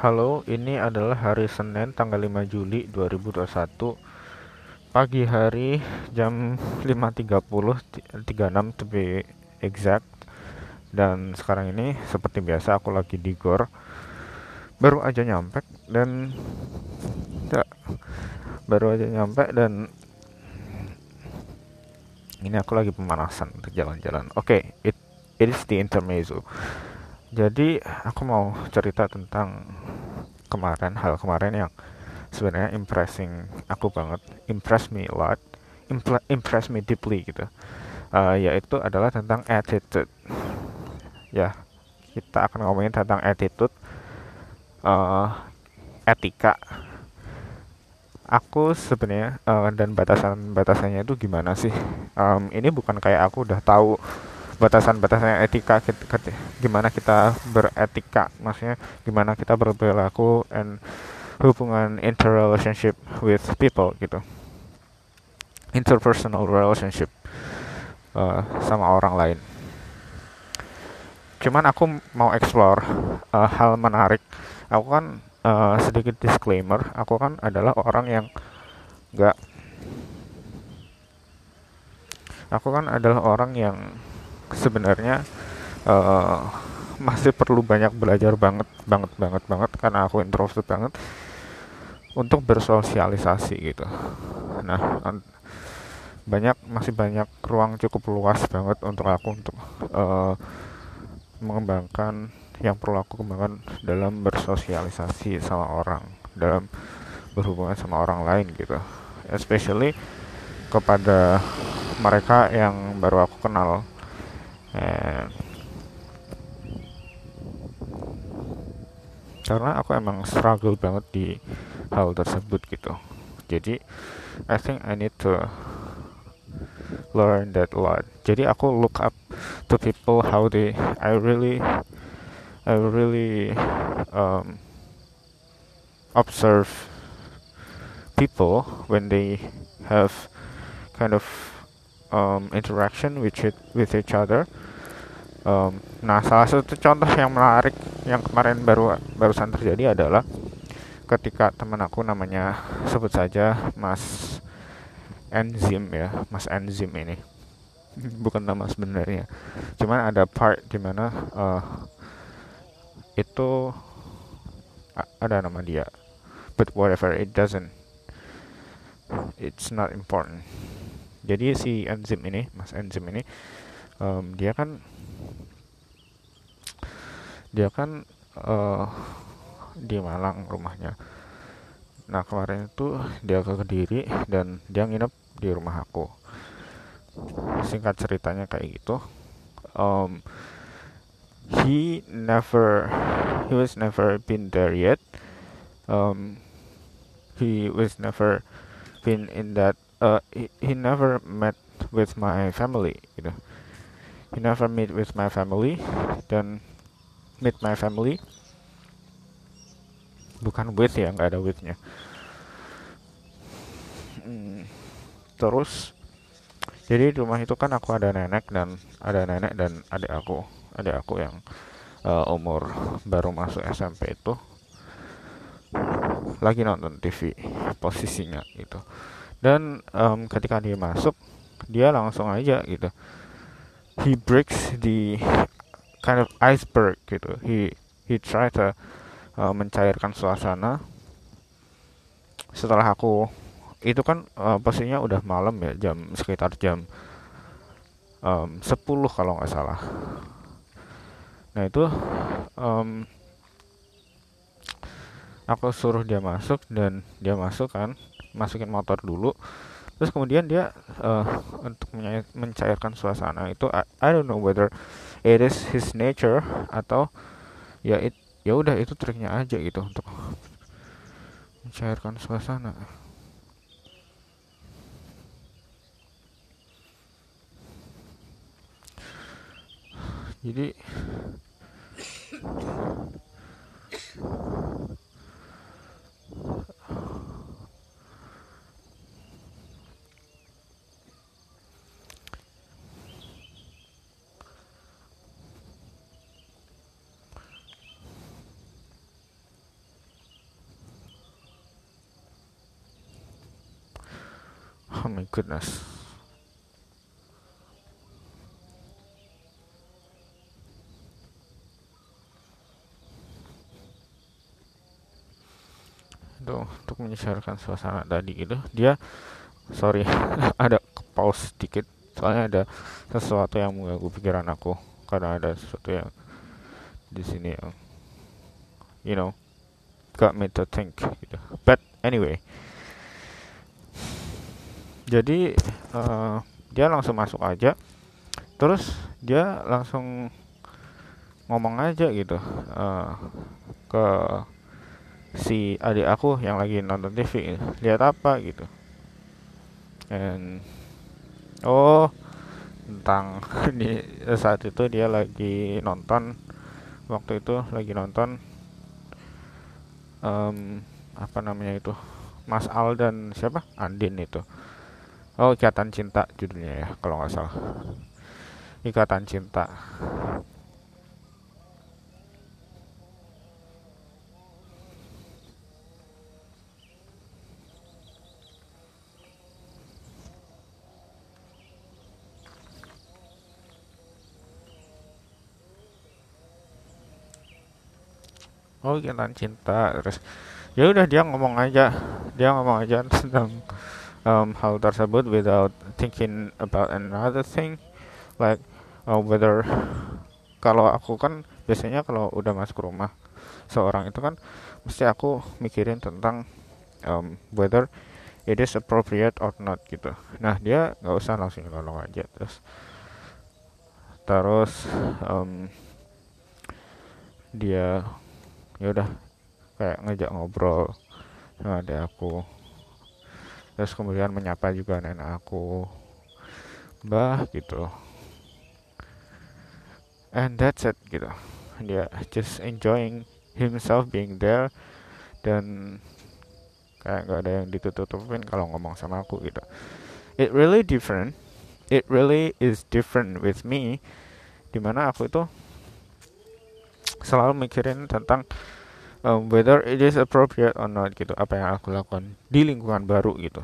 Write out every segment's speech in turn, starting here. Halo, ini adalah hari Senin tanggal 5 Juli 2021. Pagi hari jam 5.30, 36 to be exact. Dan sekarang ini seperti biasa aku lagi di gor. Baru aja nyampe dan ini aku lagi pemanasan untuk jalan-jalan. Oke, it is the intermezzo. Jadi aku mau cerita tentang hal kemarin yang sebenarnya impressing aku banget, impress me deeply gitu. Yaitu adalah tentang attitude. Ya, kita akan ngomongin tentang attitude, etika. Aku sebenarnya dan batasannya itu gimana sih? Ini bukan kayak aku udah tahu batasannya etika, gimana kita beretika, maksudnya gimana kita berperilaku and hubungan interrelationship with people gitu, interpersonal relationship sama orang lain. Cuman aku mau explore hal menarik. Aku kan sedikit disclaimer, aku kan adalah orang yang sebenarnya masih perlu banyak belajar banget karena aku introvert banget untuk bersosialisasi gitu. Nah, masih banyak ruang cukup luas banget untuk aku untuk mengembangkan yang perlu aku kembangkan dalam bersosialisasi sama orang, dalam berhubungan sama orang lain gitu, especially kepada mereka yang baru aku kenal. Karena aku emang struggle banget di hal tersebut gitu, jadi I think I need to learn that a lot. Jadi aku look up to people how they, I really observe people when they have kind of interaction with each other. Nah, salah satu contoh yang menarik yang kemarin barusan terjadi adalah ketika teman aku, namanya sebut saja Mas Enzim ya, Mas Enzim ini bukan nama sebenarnya, cuman ada part dimana itu ada nama dia, but whatever, it's not important. Jadi si Enzim ini, Mas Enzim ini, dia kan di Malang rumahnya. Nah, kemarin itu dia ke Kediri dan dia nginep di rumah aku. Singkat ceritanya kayak gitu. He was never been there yet. He was never been in that. He never met with my family. Gitu. He never met with my family. Bukan with ya, nggak ada with-nya. Terus, jadi di rumah itu kan aku ada nenek dan adik aku. Adik aku yang umur baru masuk SMP itu lagi nonton TV posisinya gitu. Dan ketika dia masuk, dia langsung aja gitu. He breaks the kind of iceberg gitu. He try to mencairkan suasana. Setelah aku itu kan posisinya udah malam ya, sekitar jam 10 kalau nggak salah. Nah itu aku suruh dia masuk, dan dia masuk kan, masukin motor dulu. Terus kemudian dia untuk mencairkan suasana itu, I don't know whether it is his nature atau ya ya udah itu triknya aja gitu untuk mencairkan suasana. Jadi Oh my goodness. Tuh, untuk menyesuaikan suasana tadi gitu, dia sorry ada pause sedikit soalnya ada sesuatu yang mengganggu pikiran aku karena ada sesuatu yang di sini yang you know got me to think gitu. But anyway, jadi dia langsung masuk aja, terus dia langsung ngomong aja gitu ke si adik aku yang lagi nonton TV, lihat apa gitu, and oh tentang di saat itu dia lagi nonton, waktu itu lagi nonton apa namanya itu Mas Al dan siapa Andin itu. Oh, Ikatan Cinta judulnya ya, kalau nggak salah. Ikatan Cinta. Oh, Ikatan Cinta. Terus ya udah dia ngomong aja tentang hal tersebut without thinking about another thing, like whether kalau aku kan biasanya kalau udah masuk rumah seorang itu kan mesti aku mikirin tentang whether it is appropriate or not gitu. Nah dia nggak usah, langsung ngomong aja. Terus dia yaudah kayak ngajak ngobrol sama adik aku. Terus kemudian menyapa juga nenek aku, mbah gitu. And that's it gitu. Dia just enjoying himself being there, dan kayak gak ada yang ditutup-tutupin kalau ngomong sama aku gitu. It really is different with me, dimana aku itu selalu mikirin tentang whether it is appropriate or not gitu, apa yang aku lakukan di lingkungan baru gitu.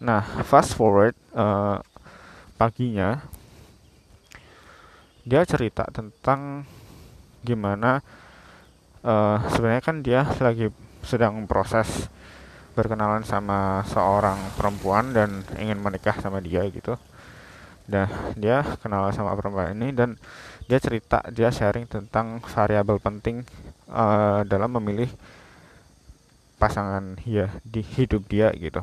Nah, fast forward paginya dia cerita tentang gimana sebenarnya kan dia lagi sedang proses berkenalan sama seorang perempuan dan ingin menikah sama dia gitu. Nah, dia kenal sama perempuan ini dan dia cerita, dia sharing tentang variabel penting dalam memilih pasangan ya di hidup dia gitu.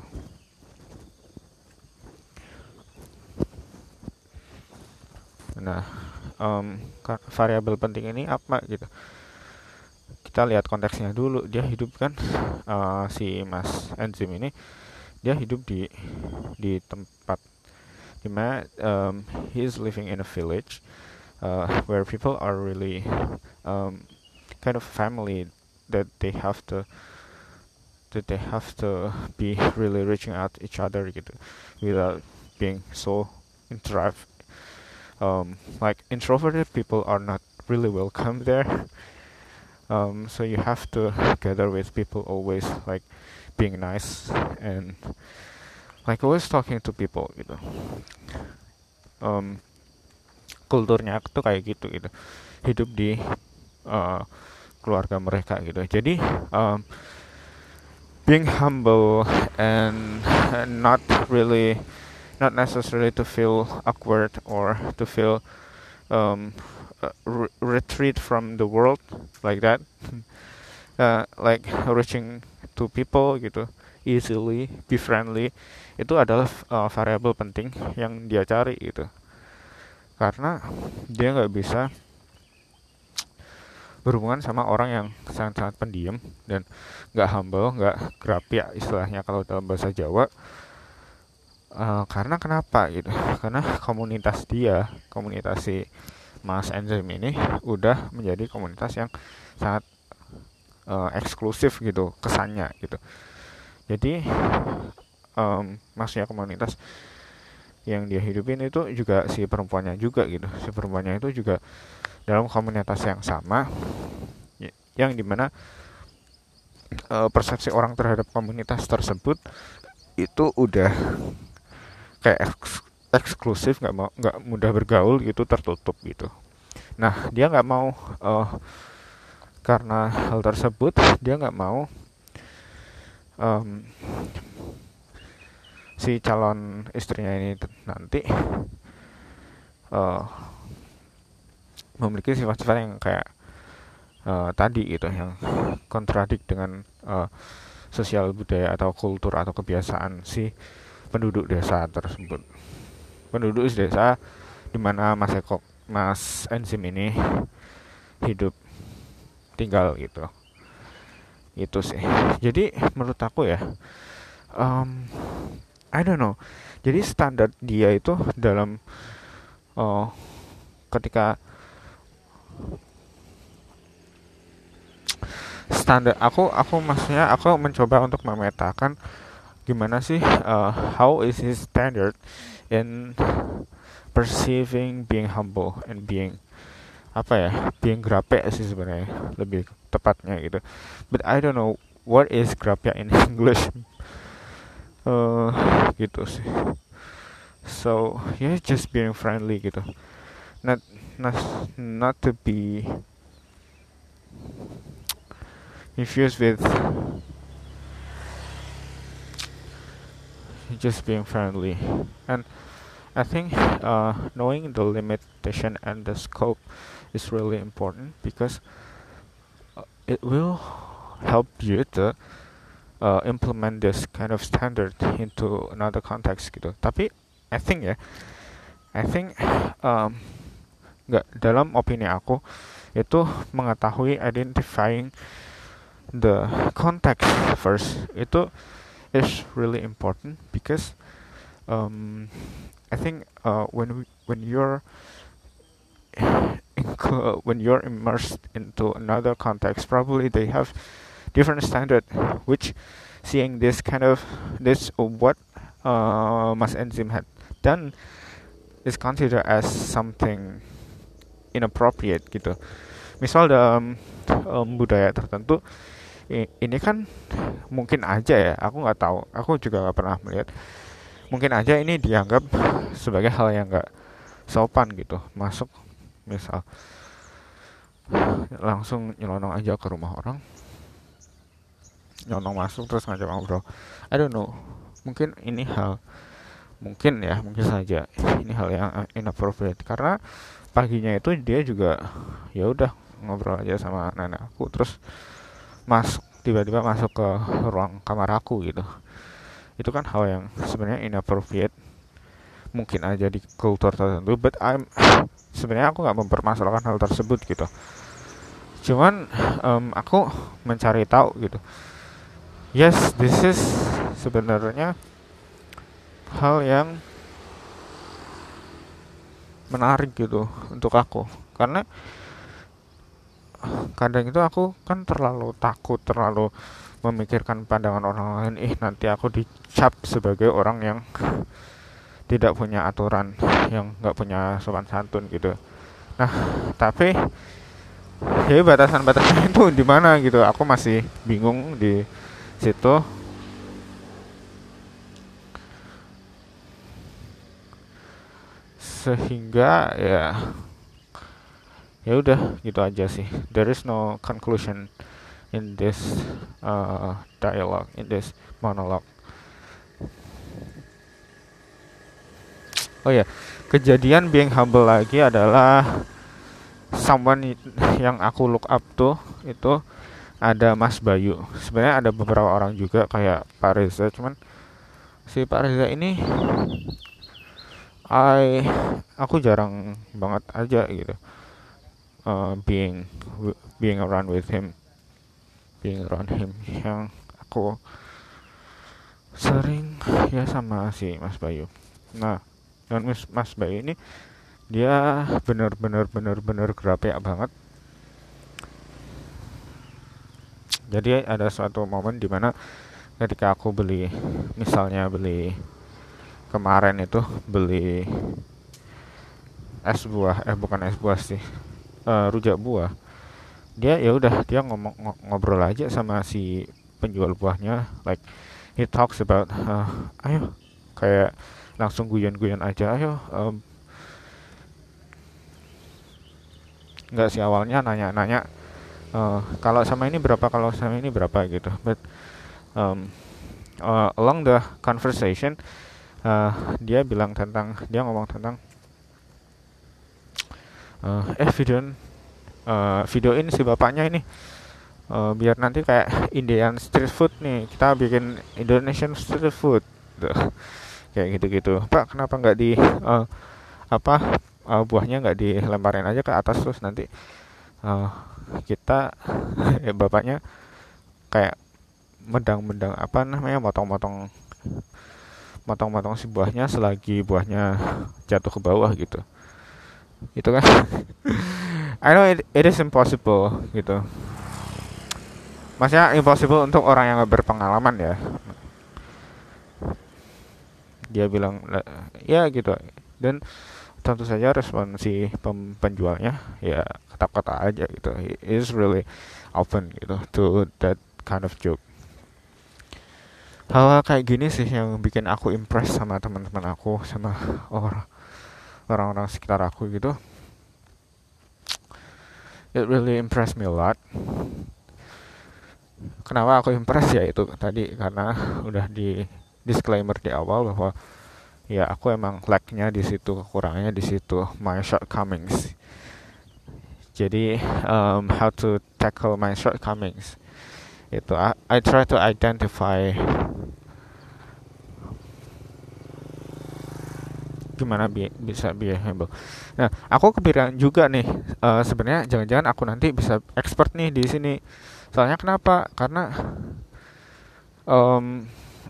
Nah, variabel penting ini apa gitu? Kita lihat konteksnya dulu. Dia hidup kan si Mas Enzim ini, dia hidup di tempat dimana he is living in a village where people are really kind of family that they have to be really reaching out each other gitu, without being so introvert. Like introverted people are not really welcome there. So you have to gather with people always like being nice and like always talking to people gitu. Kulturnya tuh kayak gitu hidup di keluarga mereka gitu. Jadi being humble and not necessarily to feel awkward or to feel retreat from the world like that like reaching to people gitu easily, be friendly, itu adalah variabel penting yang dia cari gitu. Karena dia nggak bisa berhubungan sama orang yang sangat-sangat pendiam dan nggak humble, nggak grapia istilahnya kalau dalam bahasa Jawa. Karena kenapa gitu? Karena komunitas dia, komunitas si Mas Enzim ini udah menjadi komunitas yang sangat eksklusif gitu kesannya gitu. Jadi maksudnya komunitas yang dia hidupin itu juga si perempuannya juga gitu. Si perempuannya itu juga dalam komunitas yang sama, yang dimana persepsi orang terhadap komunitas tersebut itu udah kayak eksklusif, nggak mudah bergaul gitu, tertutup gitu. Nah dia nggak mau karena hal tersebut dia nggak mau si calon istrinya ini nanti memiliki sifat-sifat yang kayak tadi gitu, yang kontradik dengan sosial budaya atau kultur atau kebiasaan si penduduk desa tersebut. Penduduk desa di mana Mas Enzim ini hidup tinggal gitu. Itu sih. Jadi menurut aku ya, I don't know. Jadi standar dia itu dalam ketika standar aku maksudnya aku mencoba untuk memetakan gimana sih how is his standard in perceiving being humble and being being grape sih sebenarnya lebih tepatnya gitu, but I don't know what is grape in English gitu sih. So yeah, just being friendly gitu, not to be infused with, just being friendly. And I think knowing the limitation and the scope is really important because it will help you to implement this kind of standard into another context gitu. Tapi I think nggak, dalam opini aku itu mengetahui identifying the context first itu is really important because I think when you're immersed into another context, probably they have different standard. Which seeing this what Mas Enzim had done is considered as something inappropriate gitu. Misal dalam budaya tertentu ini kan mungkin aja ya, aku nggak tahu, aku juga nggak pernah melihat. Mungkin aja ini dianggap sebagai hal yang nggak sopan gitu. Masuk misal langsung nyelonong aja ke rumah orang, nyelonong masuk terus ngajak ngobrol. I don't know. Mungkin ini hal, mungkin saja ini hal yang inappropriate karena paginya itu dia juga ya udah ngobrol aja sama nenek aku, terus tiba-tiba masuk ke ruang kamar aku gitu. Itu kan hal yang sebenarnya inappropriate, mungkin aja di kultur tertentu, but sebenarnya aku nggak mempermasalahkan hal tersebut gitu. Cuman aku mencari tahu gitu, yes this is sebenarnya hal yang menarik gitu untuk aku, karena kadang itu aku kan terlalu takut, terlalu memikirkan pandangan orang lain, nanti aku dicap sebagai orang yang tidak punya aturan, yang nggak punya sopan santun gitu. Nah tapi jadi batasan-batasan itu di mana gitu, aku masih bingung di situ. Sehingga ya udah gitu aja sih. There is no conclusion in this dialogue, in this monologue. Oh ya, kejadian being humble lagi adalah someone yang aku look up to itu ada Mas Bayu. Sebenarnya ada beberapa orang juga kayak Pak Riza, cuman si Pak Riza ini aku jarang banget aja gitu. Being around him yang aku sering ya sama si Mas Bayu. Nah, dan Mas Bayu ini dia bener-bener grapeak banget. Jadi ada suatu momen dimana ketika aku beli kemarin itu beli rujak buah. Dia ya udah dia ngobrol aja sama si penjual buahnya, like he talks about ayo, kayak langsung guyon-guyon aja, ayo, nggak sih awalnya nanya-nanya kalau sama ini berapa, kalau sama ini berapa gitu, but along the conversation dia bilang tentang, dia ngomong tentang videoin si bapaknya ini biar nanti kayak Indian street food nih, kita bikin Indonesian street food tuh. Kayak gitu-gitu. Pak, kenapa nggak di buahnya nggak dilemparin aja ke atas, terus nanti kita bapaknya kayak mendang-mendang apa namanya, motong-motong si buahnya selagi buahnya jatuh ke bawah gitu. Itu kan I know it is impossible gitu, maksudnya impossible untuk orang yang gak berpengalaman ya. Dia bilang ya gitu, dan tentu saja respon si penjualnya ya kata-kata aja gitu. He is really open gitu to that kind of joke. Hal kayak gini sih yang bikin aku impress sama teman-teman aku, sama orang-orang sekitar aku gitu. It really impressed me a lot. Kenapa aku impress ya, itu tadi karena udah di disclaimer di awal bahwa ya aku emang lagnya di situ, kekurangannya di situ, my shortcomings. Jadi how to tackle my shortcomings itu I try to identify gimana bisa behavable. Nah, aku kepikiran juga nih, sebenarnya jangan-jangan aku nanti bisa expert nih di sini. Soalnya kenapa? Karena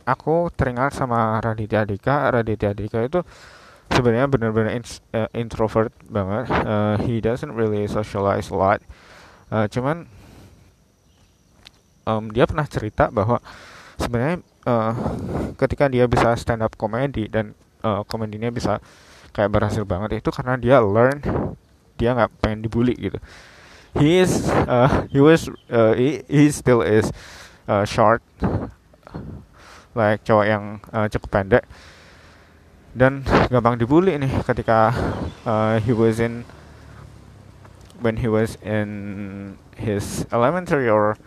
aku teringat sama Raditya Dika. Raditya Dika itu sebenarnya benar-benar introvert banget. He doesn't really socialize a lot. Cuman dia pernah cerita bahwa sebenarnya ketika dia bisa stand up comedy dan komedinya bisa kayak berhasil banget itu karena dia learn, dia nggak pengen dibully gitu. He still is short, like cowok yang cukup pendek dan gampang dibully nih ketika when he was in his elementary or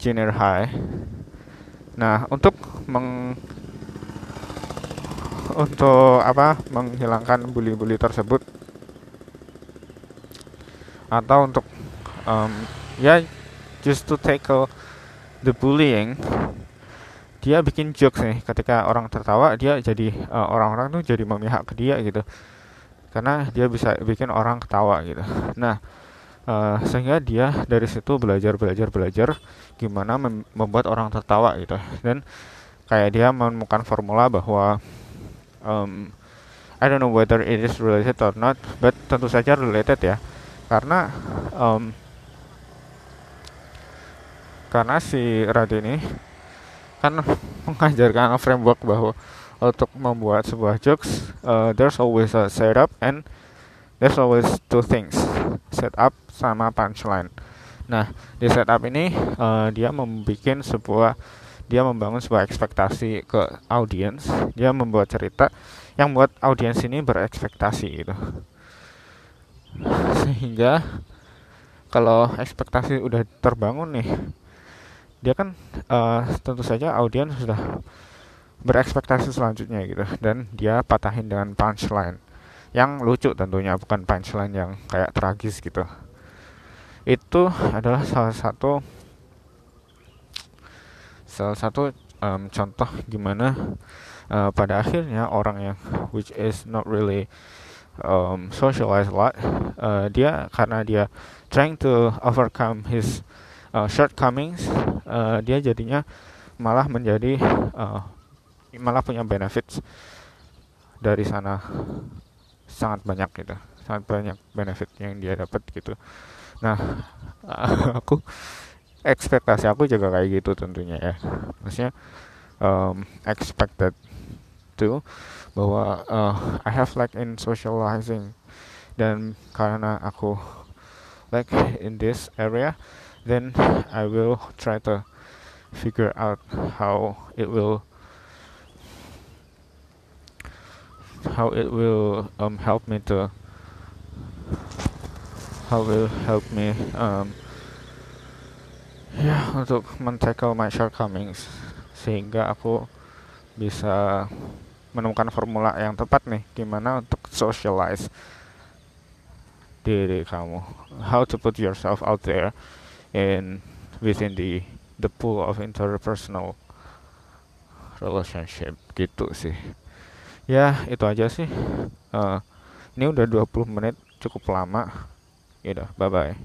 junior high. Nah, untuk menghilangkan bully-bully tersebut, atau untuk just to tackle the bullying, dia bikin jokes nih. Ketika orang tertawa, dia jadi orang-orang tuh jadi memihak ke dia gitu, karena dia bisa bikin orang ketawa gitu. Nah, sehingga dia dari situ belajar gimana membuat orang tertawa gitu, dan kayak dia menemukan formula bahwa I don't know whether it is related or not, but tentu saja related ya, karena si Radhi ini kan mengajarkan framework bahwa untuk membuat sebuah jokes, there's always a setup and there's always two things, setup sama punchline. Nah, di setup ini dia membangun sebuah ekspektasi ke audiens, dia membuat cerita yang buat audiens ini berekspektasi gitu. Sehingga kalau ekspektasi udah terbangun nih, dia kan tentu saja audiens sudah berekspektasi selanjutnya gitu, dan dia patahin dengan punchline yang lucu tentunya, bukan punchline yang kayak tragis gitu. Itu adalah salah satu contoh gimana pada akhirnya orang yang which is not really socialized a lot, dia karena dia trying to overcome his shortcomings, dia jadinya malah menjadi malah punya benefits dari sana, sangat banyak gitu, sangat banyak benefit yang dia dapat gitu. Nah, ekspektasi aku juga kayak gitu tentunya ya, maksudnya expected to bahwa I have lack in socializing, dan karena aku lack in this area, then I will try to figure out how it will help me to untuk men-tackle my shortcomings, sehingga aku bisa menemukan formula yang tepat nih gimana untuk socialize diri kamu, how to put yourself out there in within the pool of interpersonal relationship gitu sih. Ya itu aja sih, ini udah 20 menit, cukup lama. Yaudah, bye bye.